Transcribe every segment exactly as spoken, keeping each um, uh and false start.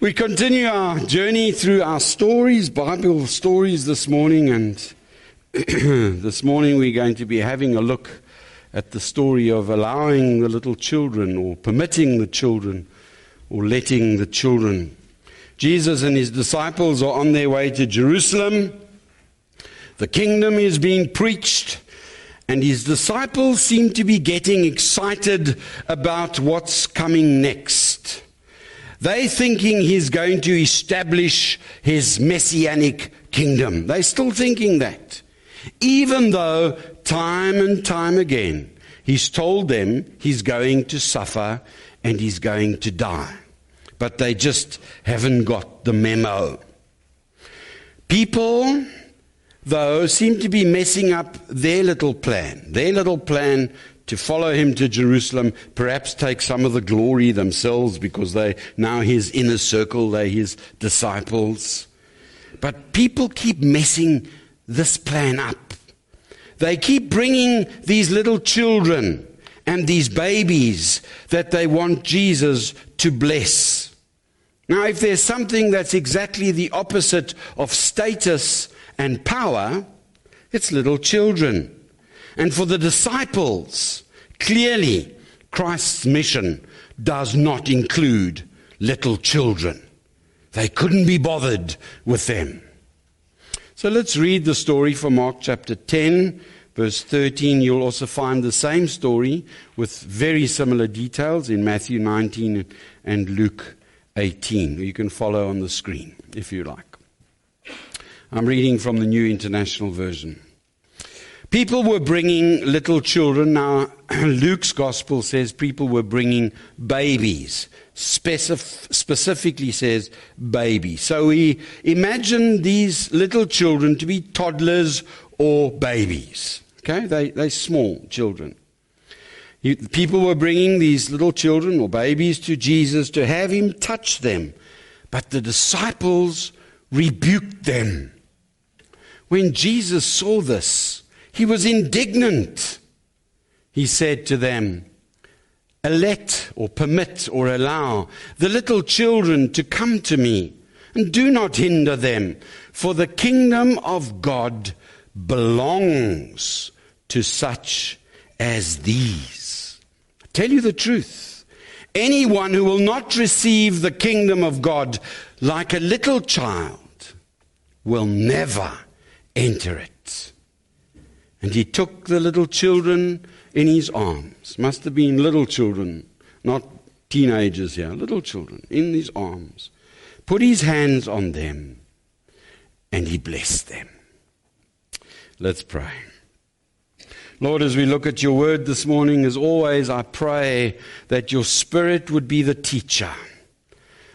We continue our journey through our stories, Bible stories this morning, and this morning we're going to be having a look at the story of allowing the little children, or permitting the children, or letting the children. Jesus and his disciples are on their way to Jerusalem. The kingdom is being preached, and his disciples seem to be getting excited about what's coming next. They're thinking he's going to establish his messianic kingdom. They're still thinking that. Even though time and time again he's told them he's going to suffer and he's going to die. But they just haven't got the memo. People, though, seem to be messing up their little plan. Their little plan to follow him to Jerusalem, perhaps take some of the glory themselves because they're now his inner circle, they're his disciples. But people keep messing this plan up. They keep bringing these little children and these babies that they want Jesus to bless. Now, if there's something that's exactly the opposite of status and power, it's little children. And for the disciples, clearly, Christ's mission does not include little children. They couldn't be bothered with them. So let's read the story from Mark chapter ten, verse thirteen. You'll also find the same story with very similar details in Matthew nineteen and Luke eighteen. You can follow on the screen if you like. I'm reading from the New International Version. People were bringing little children. Now, Luke's gospel says people were bringing babies. Specif- specifically says baby. So we imagine these little children to be toddlers or babies. Okay, they, they're small children. You, people were bringing these little children or babies to Jesus to have him touch them. But the disciples rebuked them. When Jesus saw this, he was indignant. He said to them, "Let or permit or allow the little children to come to me, and do not hinder them, for the kingdom of God belongs to such as these." I tell you the truth, anyone who will not receive the kingdom of God like a little child will never enter it. And he took the little children in his arms. Must have been little children, not teenagers here. Little children in his arms. Put his hands on them, and he blessed them. Let's pray. Lord, as we look at your word this morning, as always, I pray that your Spirit would be the teacher,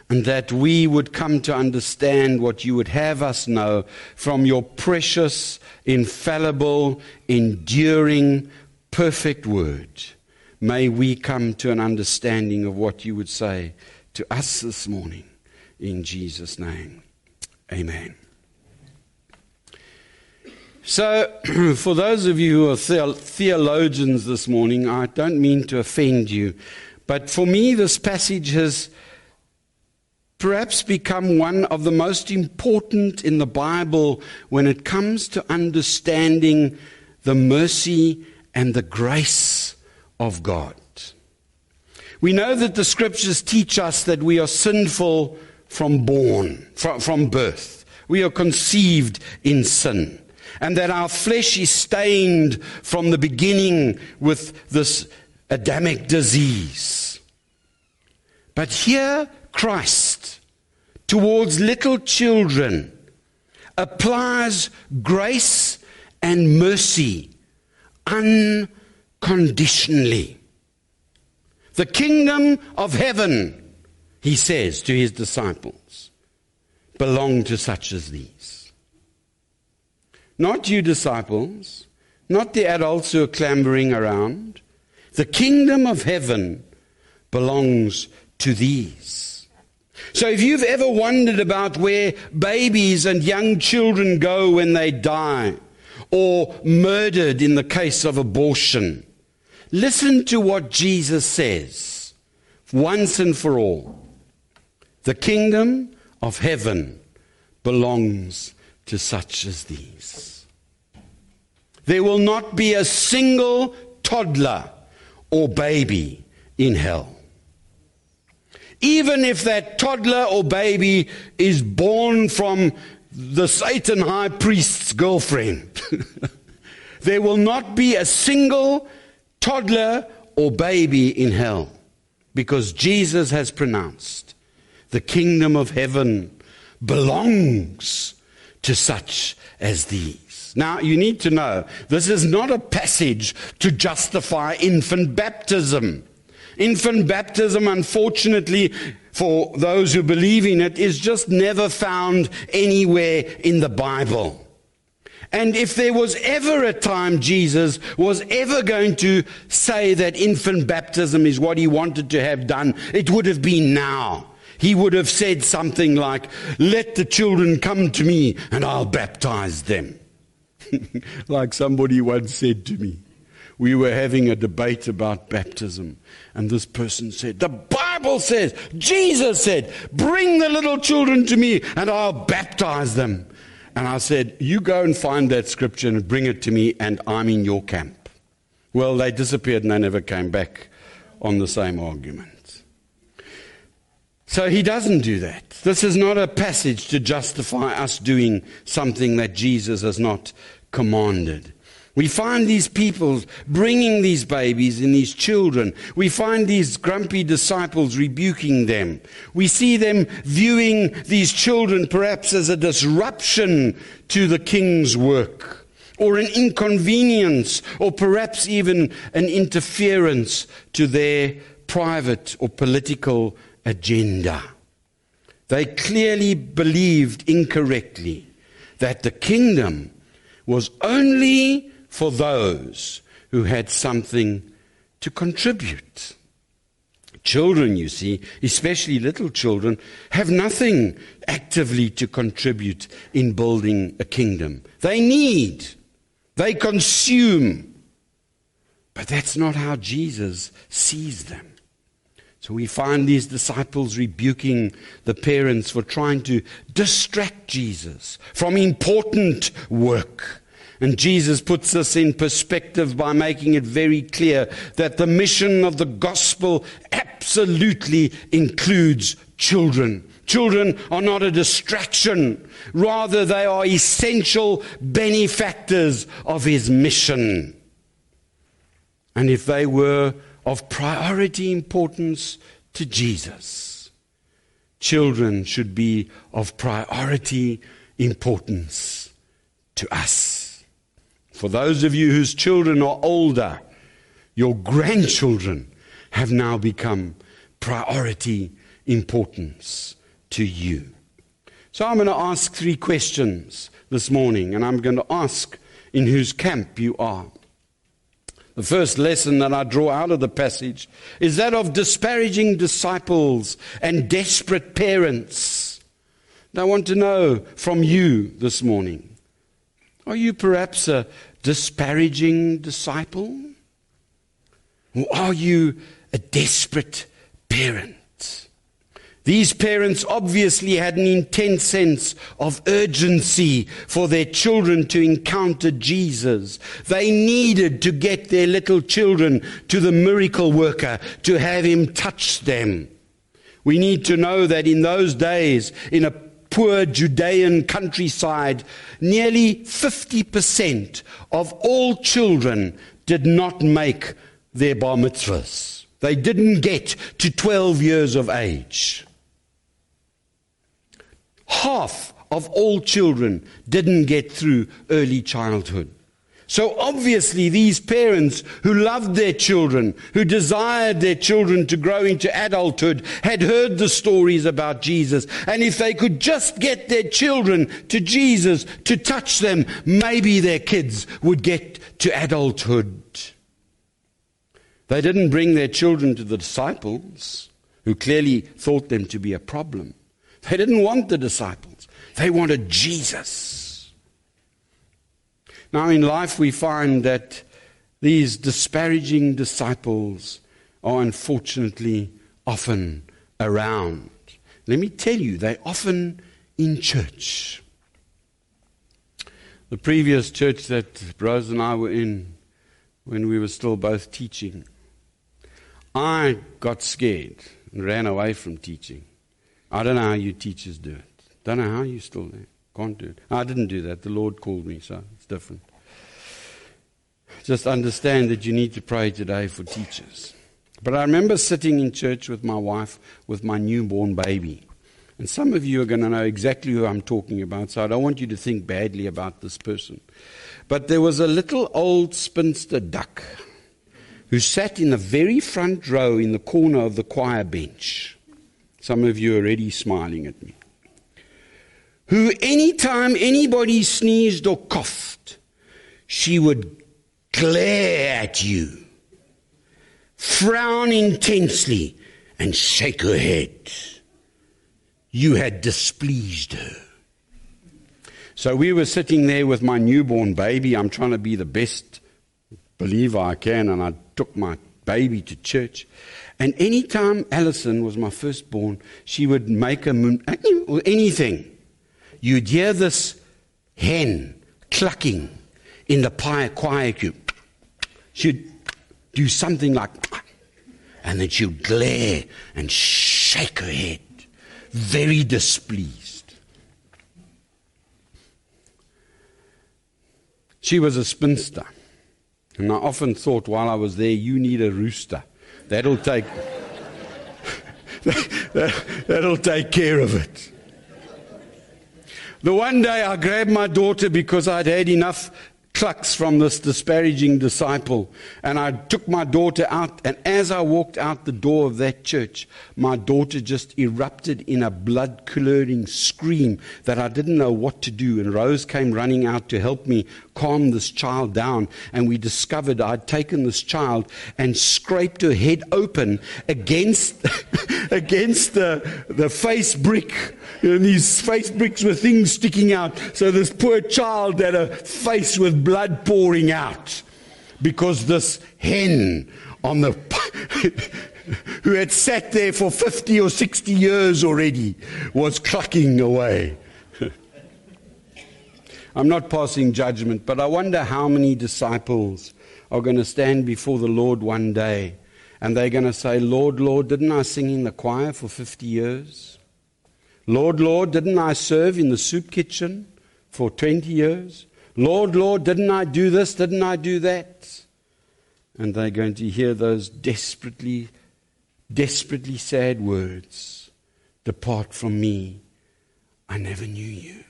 and that we would come to understand what you would have us know from your precious, infallible, enduring, perfect word. May we come to an understanding of what you would say to us this morning. In Jesus' name, amen. So, for those of you who are the- theologians this morning, I don't mean to offend you, but for me this passage has perhaps become one of the most important in the Bible when it comes to understanding the mercy and the grace of God. We know that the scriptures teach us that we are sinful from born, from, from birth. We are conceived in sin, and that our flesh is stained from the beginning with this Adamic disease. But here, Christ, towards little children, applies grace and mercy unconditionally. The kingdom of heaven, he says to his disciples, belong to such as these. Not you disciples, not the adults who are clambering around. The kingdom of heaven belongs to these. So if you've ever wondered about where babies and young children go when they die, or murdered in the case of abortion, listen to what Jesus says once and for all. The kingdom of heaven belongs to such as these. There will not be a single toddler or baby in hell. Even if that toddler or baby is born from the Satan high priest's girlfriend, there will not be a single toddler or baby in hell, because Jesus has pronounced the kingdom of heaven belongs to such as these. Now, you need to know, this is not a passage to justify infant baptism. Infant baptism, unfortunately, for those who believe in it, is just never found anywhere in the Bible. And if there was ever a time Jesus was ever going to say that infant baptism is what he wanted to have done, it would have been now. He would have said something like, "Let the children come to me and I'll baptize them." Like somebody once said to me. We were having a debate about baptism, and this person said, "The Bible says, Jesus said, bring the little children to me and I'll baptize them." And I said, "You go and find that scripture and bring it to me, and I'm in your camp." Well, they disappeared and they never came back on the same argument. So he doesn't do that. This is not a passage to justify us doing something that Jesus has not commanded. We find these people bringing these babies and these children. We find these grumpy disciples rebuking them. We see them viewing these children perhaps as a disruption to the king's work, or an inconvenience, or perhaps even an interference to their private or political agenda. They clearly believed incorrectly that the kingdom was only for those who had something to contribute. Children, you see, especially little children, have nothing actively to contribute in building a kingdom. They need, they consume, but that's not how Jesus sees them. So we find these disciples rebuking the parents for trying to distract Jesus from important work. And Jesus puts this in perspective by making it very clear that the mission of the gospel absolutely includes children. Children are not a distraction. Rather, they are essential benefactors of his mission. And if they were of priority importance to Jesus, children should be of priority importance to us. For those of you whose children are older, your grandchildren have now become priority importance to you. So I'm going to ask three questions this morning, and I'm going to ask in whose camp you are. The first lesson that I draw out of the passage is that of disparaging disciples and desperate parents. And I want to know from you this morning, are you perhaps a disparaging disciple? Or are you a desperate parent? These parents obviously had an intense sense of urgency for their children to encounter Jesus. They needed to get their little children to the miracle worker, to have him touch them. We need to know that in those days, in a poor Judean countryside, nearly fifty percent of all children did not make their bar mitzvahs. They didn't get to twelve years of age. Half of all children didn't get through early childhood. So obviously these parents who loved their children, who desired their children to grow into adulthood, had heard the stories about Jesus. And if they could just get their children to Jesus, to touch them, maybe their kids would get to adulthood. They didn't bring their children to the disciples, who clearly thought them to be a problem. They didn't want the disciples. They wanted Jesus. Now in life we find that these disparaging disciples are unfortunately often around. Let me tell you, they're often in church. The previous church that Rose and I were in, when we were still both teaching, I got scared and ran away from teaching. I don't know how you teachers do it. Don't know how you still do it. Can't do it. I didn't do that. The Lord called me, so it's different. Just understand that you need to pray today for teachers. But I remember sitting in church with my wife with my newborn baby. And some of you are going to know exactly who I'm talking about, so I don't want you to think badly about this person. But there was a little old spinster duck who sat in the very front row in the corner of the choir bench. Some of you are already smiling at me. Who anytime anybody sneezed or coughed, she would glare at you, frown intensely, and shake her head. You had displeased her. So we were sitting there with my newborn baby. I'm trying to be the best believer I can, and I took my baby to church. And any time Alison was my firstborn, she would make a moon or anything. You'd hear this hen clucking in the pie choir cube. She'd do something like, and then she'd glare and shake her head, very displeased. She was a spinster. And I often thought while I was there, you need a rooster. That'll take, that, that, that'll take care of it. The one day I grabbed my daughter because I'd had enough clucks from this disparaging disciple. And I took my daughter out. And as I walked out the door of that church, my daughter just erupted in a blood-curdling scream that I didn't know what to do. And Rose came running out to help me calm this child down. And we discovered I'd taken this child and scraped her head open against against the, the face brick. And these face bricks were things sticking out. So this poor child had a face with blood pouring out because this hen on the who had sat there for fifty or sixty years already was clucking away. I'm not passing judgment, but I wonder how many disciples are going to stand before the Lord one day and they're going to say, Lord, Lord, didn't I sing in the choir for fifty years? Lord, Lord, didn't I serve in the soup kitchen for twenty years? Lord, Lord, didn't I do this? Didn't I do that? And they're going to hear those desperately, desperately sad words. Depart from me. I never knew you.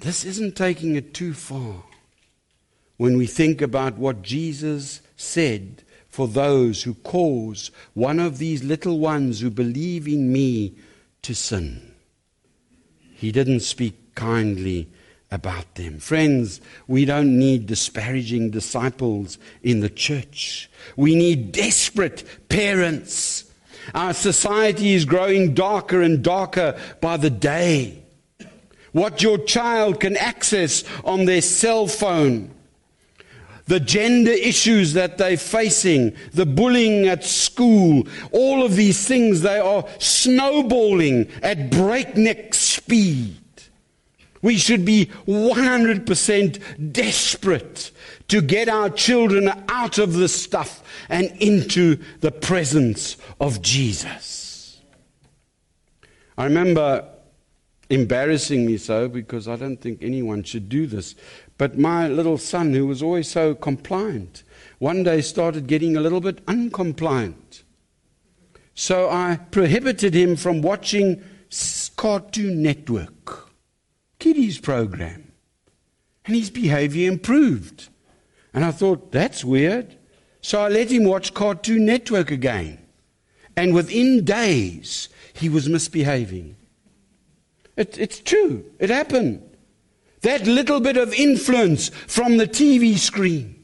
This isn't taking it too far when we think about what Jesus said for those who cause one of these little ones who believe in me to sin. He didn't speak kindly about them. Friends, we don't need disparaging disciples in the church. We need desperate parents. Our society is growing darker and darker by the day. What your child can access on their cell phone, the gender issues that they're facing, the bullying at school, all of these things, they are snowballing at breakneck speed. We should be one hundred percent desperate to get our children out of this stuff and into the presence of Jesus. I remember, embarrassingly so, because I don't think anyone should do this, but my little son, who was always so compliant, one day started getting a little bit uncompliant. So I prohibited him from watching Cartoon Network Kiddies program, and his behavior improved. And I thought, that's weird. So I let him watch Cartoon Network again, and within days he was misbehaving. It, it's true, it happened. That little bit of influence from the T V screen,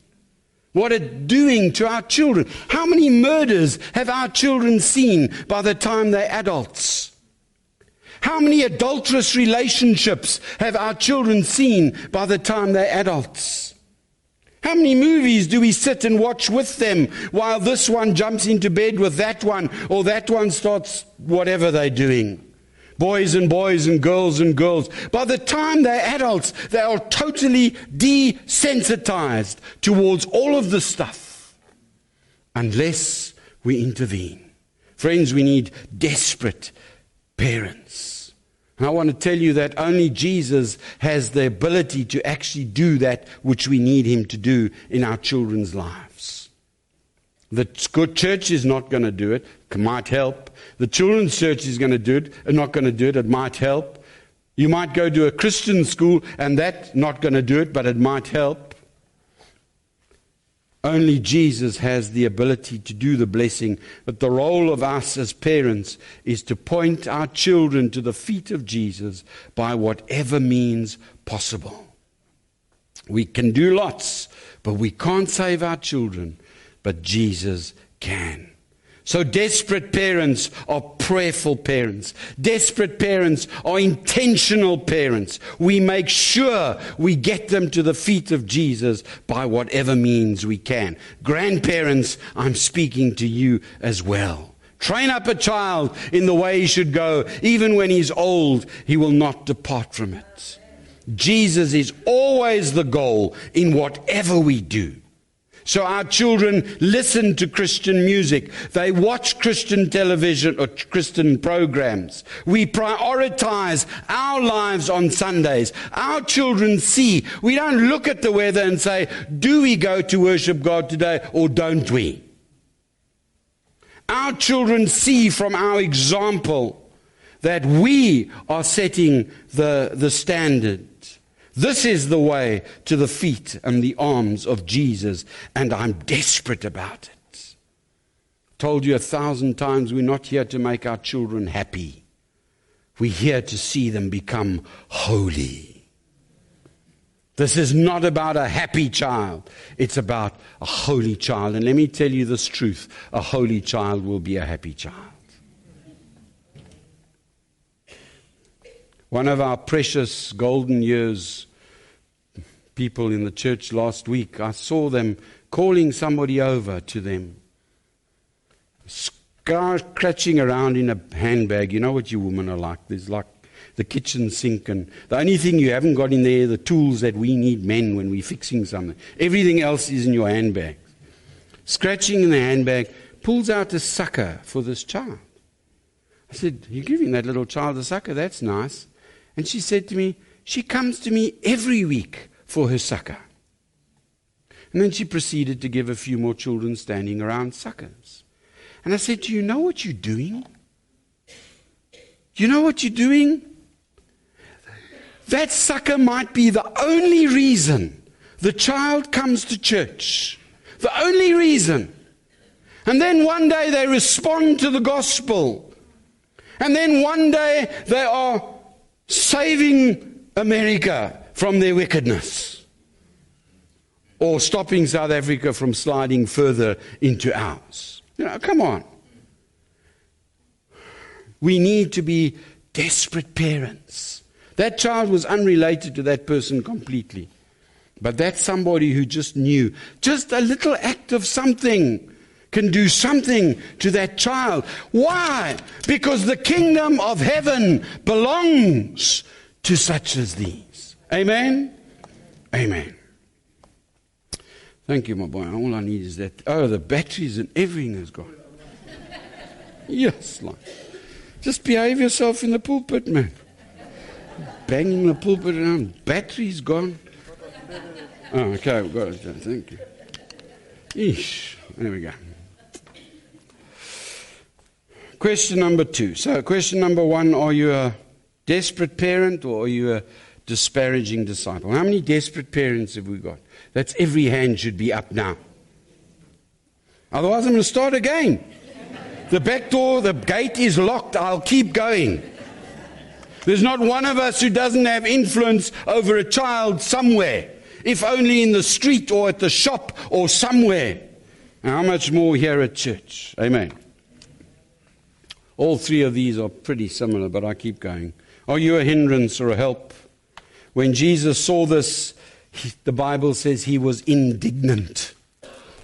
what it's doing to our children. How many murders have our children seen by the time they're adults? How many adulterous relationships have our children seen by the time they're adults? How many movies do we sit and watch with them while this one jumps into bed with that one, or that one starts whatever they're doing? Boys and boys and girls and girls. By the time they're adults, they are totally desensitized towards all of this stuff unless we intervene. Friends, we need desperate parents. And I want to tell you that only Jesus has the ability to actually do that which we need him to do in our children's lives. The good church is not going to do it. It might help. The children's church is going to do it. It's not going to do it. It might help. You might go to a Christian school and that's not going to do it, but it might help. Only Jesus has the ability to do the blessing. But the role of us as parents is to point our children to the feet of Jesus by whatever means possible. We can do lots, but we can't save our children. But Jesus can. So desperate parents are prayerful parents. Desperate parents are intentional parents. We make sure we get them to the feet of Jesus by whatever means we can. Grandparents, I'm speaking to you as well. Train up a child in the way he should go. Even when he's old, he will not depart from it. Jesus is always the goal in whatever we do. So our children listen to Christian music. They watch Christian television or Christian programs. We prioritize our lives on Sundays. Our children see. We don't look at the weather and say, do we go to worship God today or don't we? Our children see from our example that we are setting the, the standard. This is the way to the feet and the arms of Jesus, and I'm desperate about it. Told you a thousand times, we're not here to make our children happy. We're here to see them become holy. This is not about a happy child. It's about a holy child. And let me tell you this truth. A holy child will be a happy child. One of our precious golden years people in the church last week, I saw them calling somebody over to them, scratching around in a handbag. You know what you women are like. There's like the kitchen sink, and the only thing you haven't got in there, the tools that we need men when we're fixing something. Everything else is in your handbag. Scratching in the handbag, pulls out a sucker for this child. I said, you're giving that little child a sucker? That's nice. And she said to me, she comes to me every week for her sucker. And then she proceeded to give a few more children standing around suckers. And I said, do you know what you're doing? You know what you're doing? That sucker might be the only reason the child comes to church. The only reason. And then one day they respond to the gospel. And then one day they are saving America from their wickedness, or stopping South Africa from sliding further into ours. You know, come on. We need to be desperate parents. That child was unrelated to that person completely. But that's somebody who just knew. Just a little act of something can do something to that child. Why? Because the kingdom of heaven belongs to such as these. Amen? Amen. Thank you, my boy. All I need is that. Oh, the batteries and everything has gone. Yes, like. Just behave yourself in the pulpit, man. Banging the pulpit around. Battery's gone. Oh, okay, we've got it. Thank you. Eesh. There we go. Question number two. So question number one, are you a desperate parent or are you a disparaging disciple? How many desperate parents have we got? That's every hand should be up now. Otherwise I'm going to start again. The back door, the gate is locked. I'll keep going. There's not one of us who doesn't have influence over a child somewhere, if only in the street or at the shop or somewhere. How much more here at church? Amen. All three of these are pretty similar, but I keep going. Are you a hindrance or a help? When Jesus saw this, He, the Bible says he was indignant.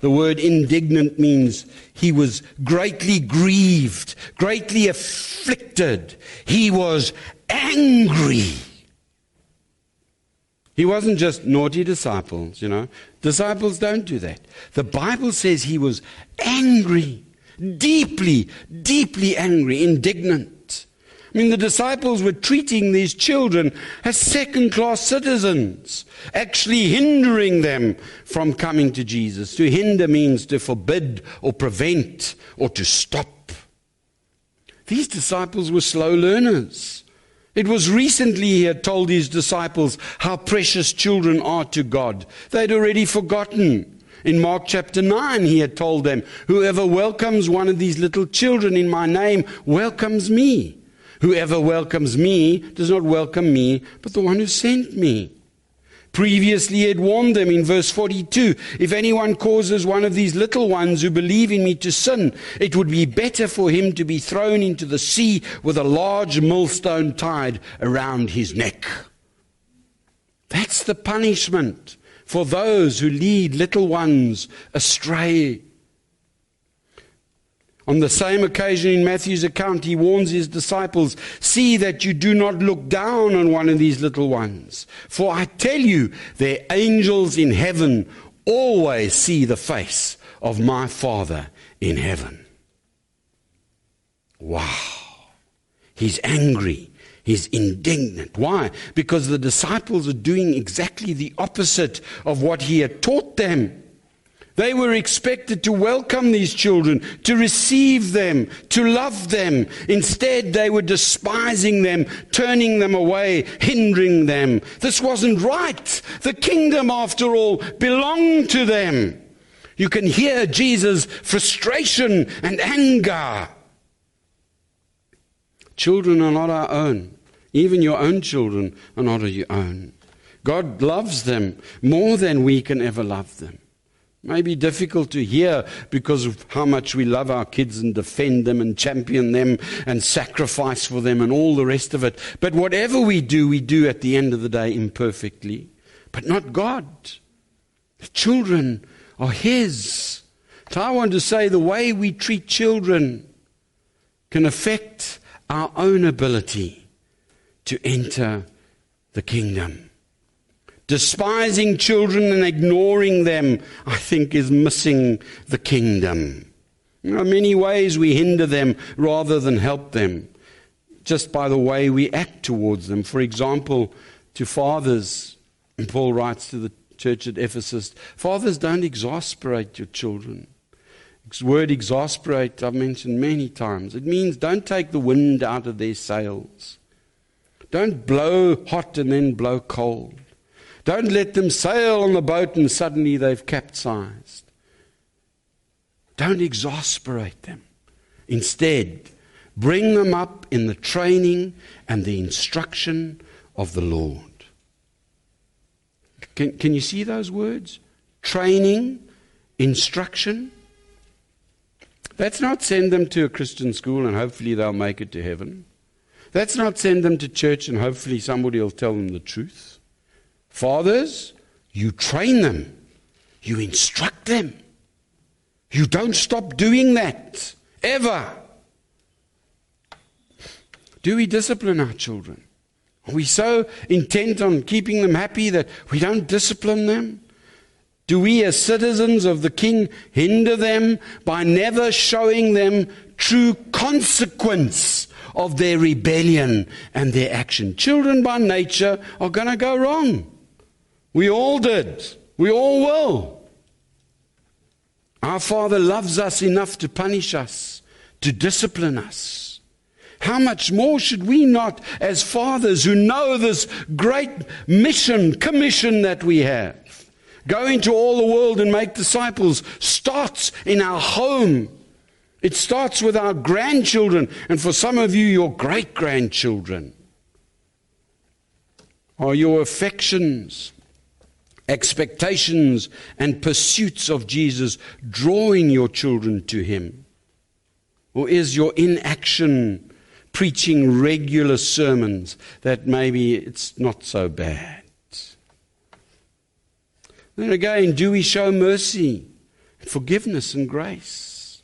The word indignant means he was greatly grieved, greatly afflicted. He was angry. He wasn't just naughty disciples, you know. Disciples don't do that. The Bible says he was angry, deeply, deeply angry, indignant. I mean, the disciples were treating these children as second-class citizens, actually hindering them from coming to Jesus. To hinder means to forbid or prevent or to stop. These disciples were slow learners. It was recently he had told his disciples how precious children are to God. They'd already forgotten. In Mark chapter nine, he had told them, "Whoever welcomes one of these little children in my name welcomes me. Whoever welcomes me does not welcome me, but the one who sent me." Previously, he had warned them in verse forty-two, "If anyone causes one of these little ones who believe in me to sin, it would be better for him to be thrown into the sea with a large millstone tied around his neck." That's the punishment for those who lead little ones astray. On the same occasion in Matthew's account, he warns his disciples, "See that you do not look down on one of these little ones. For I tell you, their angels in heaven always see the face of my Father in heaven." Wow. He's angry. He's indignant. Why? Because the disciples are doing exactly the opposite of what he had taught them. They were expected to welcome these children, to receive them, to love them. Instead, they were despising them, turning them away, hindering them. This wasn't right. The kingdom, after all, belonged to them. You can hear Jesus' frustration and anger. Children are not our own. Even your own children are not your own. God loves them more than we can ever love them. May be difficult to hear because of how much we love our kids and defend them and champion them and sacrifice for them and all the rest of it. But whatever we do, we do at the end of the day imperfectly. But not God. The children are His. So I want to say the way we treat children can affect our own ability to enter the kingdom. Despising children and ignoring them, I think, is missing the kingdom. There are many ways we hinder them rather than help them, just by the way we act towards them. For example, to fathers, Paul writes to the church at Ephesus, "Fathers, don't exasperate your children." The word exasperate I've mentioned many times. It means don't take the wind out of their sails. Don't blow hot and then blow cold. Don't let them sail on the boat and suddenly they've capsized. Don't exasperate them. Instead, bring them up in the training and the instruction of the Lord. Can, can you see those words? Training, instruction. That's not send them to a Christian school and hopefully they'll make it to heaven. That's not send them to church and hopefully somebody will tell them the truth. Fathers, you train them. You instruct them. You don't stop doing that, ever. Do we discipline our children? Are we so intent on keeping them happy that we don't discipline them? Do we, as citizens of the King, hinder them by never showing them true consequence of their rebellion and their action? Children by nature are going to go wrong. We all did. We all will. Our Father loves us enough to punish us, to discipline us. How much more should we not, as fathers who know this great mission, commission that we have, go into all the world and make disciples, starts in our home. It starts with our grandchildren, and for some of you, your great-grandchildren. Are your affections, expectations and pursuits of Jesus drawing your children to Him? Or is your inaction preaching regular sermons that maybe it's not so bad? And again, do we show mercy, forgiveness and grace?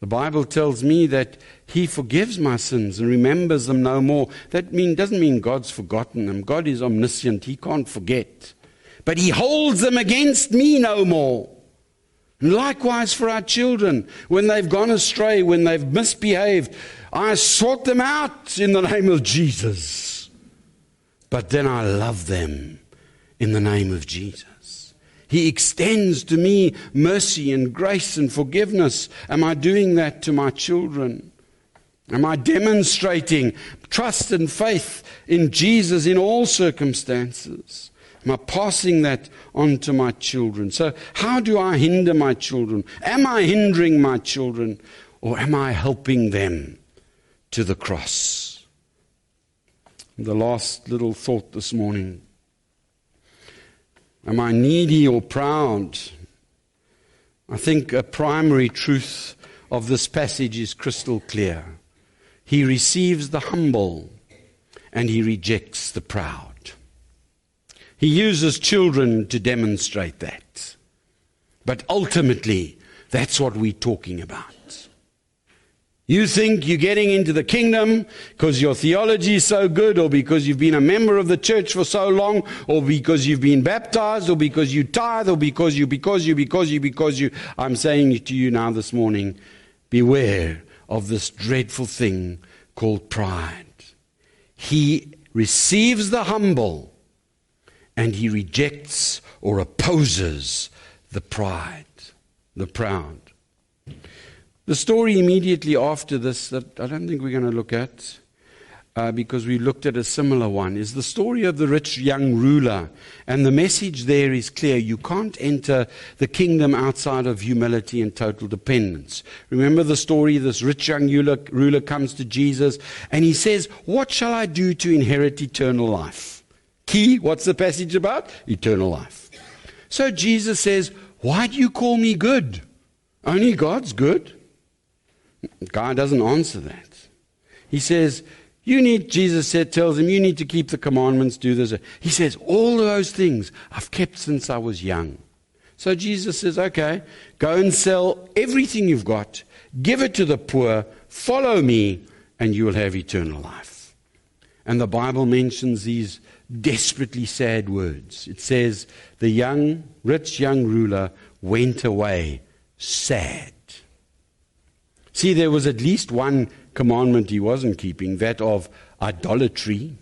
The Bible tells me that He forgives my sins and remembers them no more. That mean, doesn't mean God's forgotten them. God is omniscient. He can't forget. But He holds them against me no more. And likewise for our children, when they've gone astray, when they've misbehaved, I sort them out in the name of Jesus. But then I love them in the name of Jesus. He extends to me mercy and grace and forgiveness. Am I doing that to my children? Am I demonstrating trust and faith in Jesus in all circumstances? Am I passing that on to my children? So how do I hinder my children? Am I hindering my children? Or am I helping them to the cross? The last little thought this morning. Am I needy or proud? I think a primary truth of this passage is crystal clear. He receives the humble and He rejects the proud. He uses children to demonstrate that. But ultimately, that's what we're talking about. You think you're getting into the kingdom because your theology is so good, or because you've been a member of the church for so long, or because you've been baptized, or because you tithe, or because you, because you, because you, because you. I'm saying to you now this morning, beware of this dreadful thing called pride. He receives the humble, and He rejects or opposes the pride, the proud. The story immediately after this that I don't think we're going to look at, uh, because we looked at a similar one, is the story of the rich young ruler. And the message there is clear. You can't enter the kingdom outside of humility and total dependence. Remember the story, this rich young ruler comes to Jesus and he says, "What shall I do to inherit eternal life?" Key, what's the passage about? Eternal life. So Jesus says, "Why do you call me good? Only God's good." The guy doesn't answer that. He says, you need, Jesus said, tells him, you need to keep the commandments, do this. He says, all of those things I've kept since I was young. So Jesus says, okay, go and sell everything you've got, give it to the poor, follow me, and you will have eternal life. And the Bible mentions these desperately sad words. It says, the young, rich young ruler went away sad. See, there was at least one commandment he wasn't keeping, that of idolatry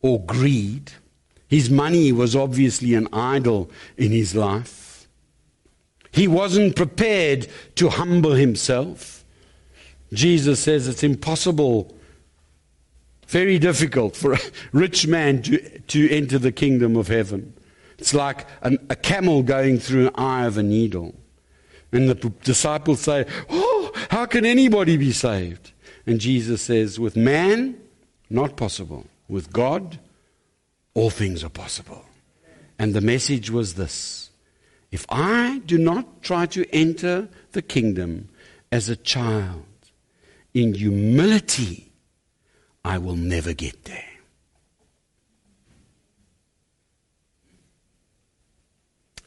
or greed. His money was obviously an idol in his life. He wasn't prepared to humble himself. Jesus says it's impossible, very difficult for a rich man to, to enter the kingdom of heaven. It's like an, a camel going through an eye of a needle. And the disciples say, "Oh, how can anybody be saved?" And Jesus says, with man, not possible. With God, all things are possible. And the message was this: if I do not try to enter the kingdom as a child in humility, I will never get there.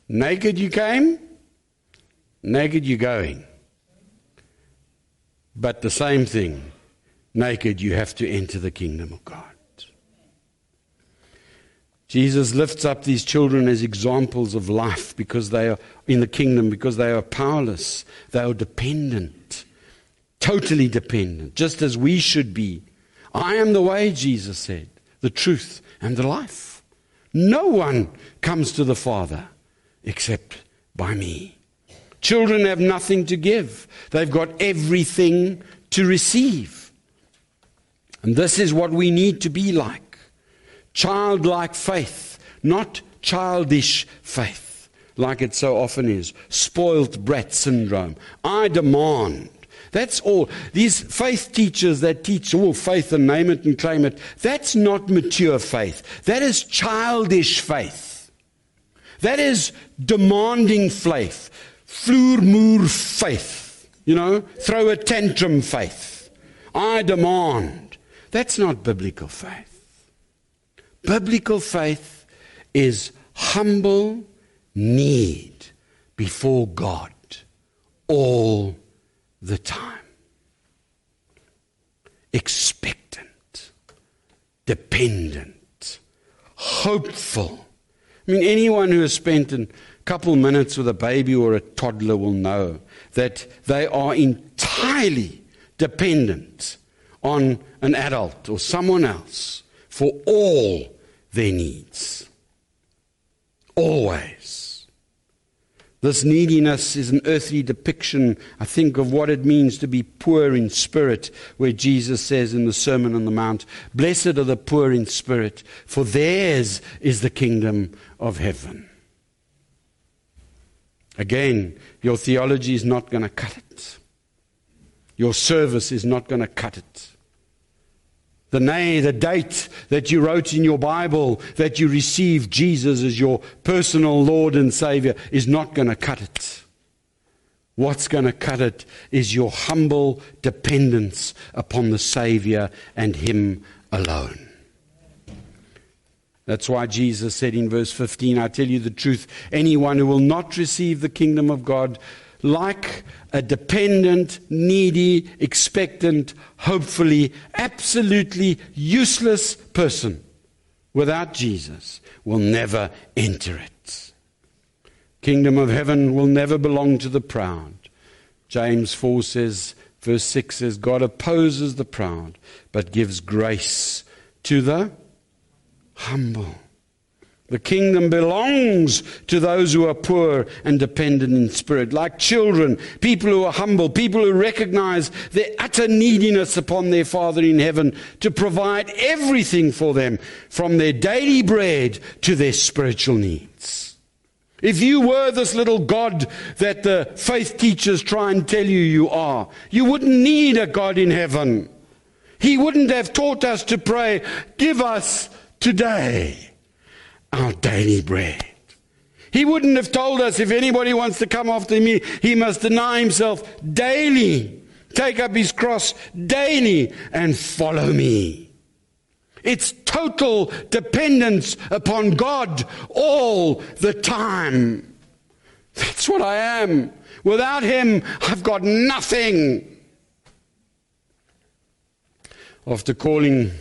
Naked you came, naked you're going. But the same thing, naked you have to enter the kingdom of God. Jesus lifts up these children as examples of life, because they are in the kingdom, because they are powerless, they are dependent, totally dependent, just as we should be. I am the way, Jesus said, the truth and the life. No one comes to the Father except by me. Children have nothing to give. They've got everything to receive. And this is what we need to be like. Childlike faith, not childish faith, like it so often is. Spoiled brat syndrome. I demand. That's all. These faith teachers that teach all faith and name it and claim it, that's not mature faith. That is childish faith. That is demanding faith. Vloermoer faith. You know, throw a tantrum faith. I demand. That's not biblical faith. Biblical faith is humble need before God all the time. Expectant, dependent, hopeful. I mean, anyone who has spent a couple minutes with a baby or a toddler will know that they are entirely dependent on an adult or someone else for all their needs. Always. This neediness is an earthly depiction, I think, of what it means to be poor in spirit, where Jesus says in the Sermon on the Mount, "Blessed are the poor in spirit, for theirs is the kingdom of heaven." Again, your theology is not going to cut it. Your service is not going to cut it. The name, the date that you wrote in your Bible that you received Jesus as your personal Lord and Savior is not going to cut it. What's going to cut it is your humble dependence upon the Savior and Him alone. That's why Jesus said in verse fifteen, "I tell you the truth, anyone who will not receive the kingdom of God like a dependent, needy, expectant, hopefully, absolutely useless person without Jesus will never enter it." Kingdom of heaven will never belong to the proud. James four says, verse six says, "God opposes the proud, but gives grace to the humble." The kingdom belongs to those who are poor and dependent in spirit, like children, people who are humble, people who recognize their utter neediness upon their Father in heaven to provide everything for them, from their daily bread to their spiritual needs. If you were this little God that the faith teachers try and tell you you are, you wouldn't need a God in heaven. He wouldn't have taught us to pray, "Give us today our daily bread." He wouldn't have told us, "If anybody wants to come after me, he must deny himself daily, take up his cross daily, and follow me." It's total dependence upon God all the time. That's what I am. Without Him, I've got nothing. After calling...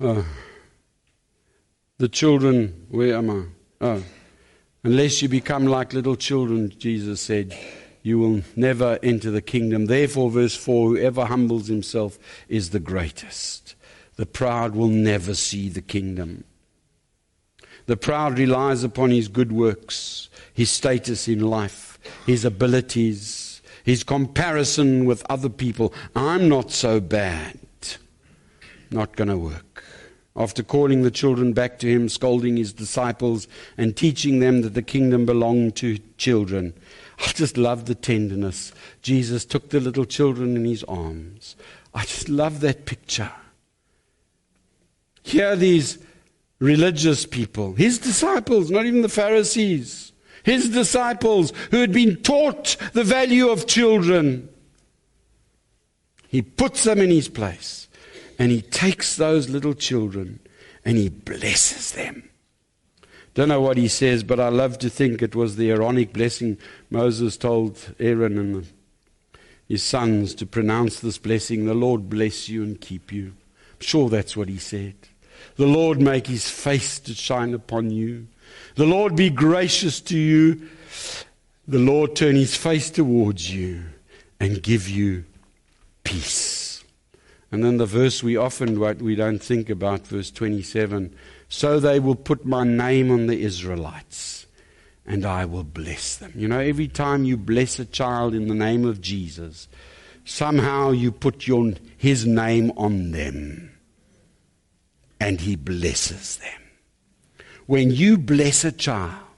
Uh, The children, where am I? Oh, unless you become like little children, Jesus said, you will never enter the kingdom. Therefore, verse four, whoever humbles himself is the greatest. The proud will never see the kingdom. The proud relies upon his good works, his status in life, his abilities, his comparison with other people. I'm not so bad. Not going to work. After calling the children back to him, scolding his disciples, and teaching them that the kingdom belonged to children. I just love the tenderness. Jesus took the little children in his arms. I just love that picture. Here are these religious people, his disciples, not even the Pharisees, his disciples who had been taught the value of children. He puts them in his place. And he takes those little children and he blesses them. Don't know what he says, but I love to think it was the Aaronic blessing. Moses told Aaron and his sons to pronounce this blessing. "The Lord bless you and keep you." I'm sure that's what he said. "The Lord make his face to shine upon you. The Lord be gracious to you. The Lord turn his face towards you and give you peace." And then the verse we often, what we don't think about, verse twenty-seven, "So they will put my name on the Israelites, and I will bless them." You know, every time you bless a child in the name of Jesus, somehow you put your, his name on them, and he blesses them. When you bless a child,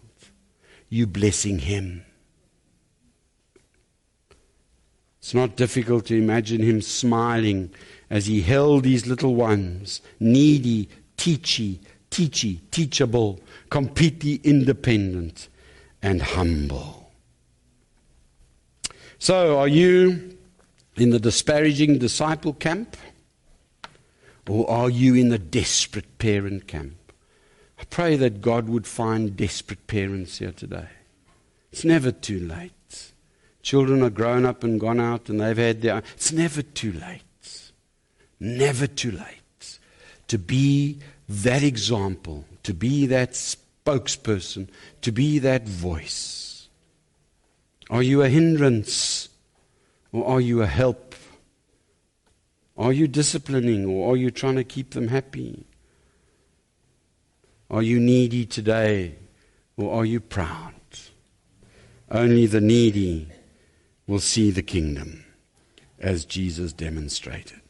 you're blessing him. It's not difficult to imagine him smiling as he held these little ones, needy, teachy, teachy, teachable, completely independent and humble. So are you in the disparaging disciple camp, or are you in the desperate parent camp? I pray that God would find desperate parents here today. It's never too late. Children are grown up and gone out and they've had their own. It's never too late. Never too late to be that example, to be that spokesperson, to be that voice. Are you a hindrance or are you a help? Are you disciplining or are you trying to keep them happy? Are you needy today or are you proud? Only the needy will see the kingdom as Jesus demonstrated.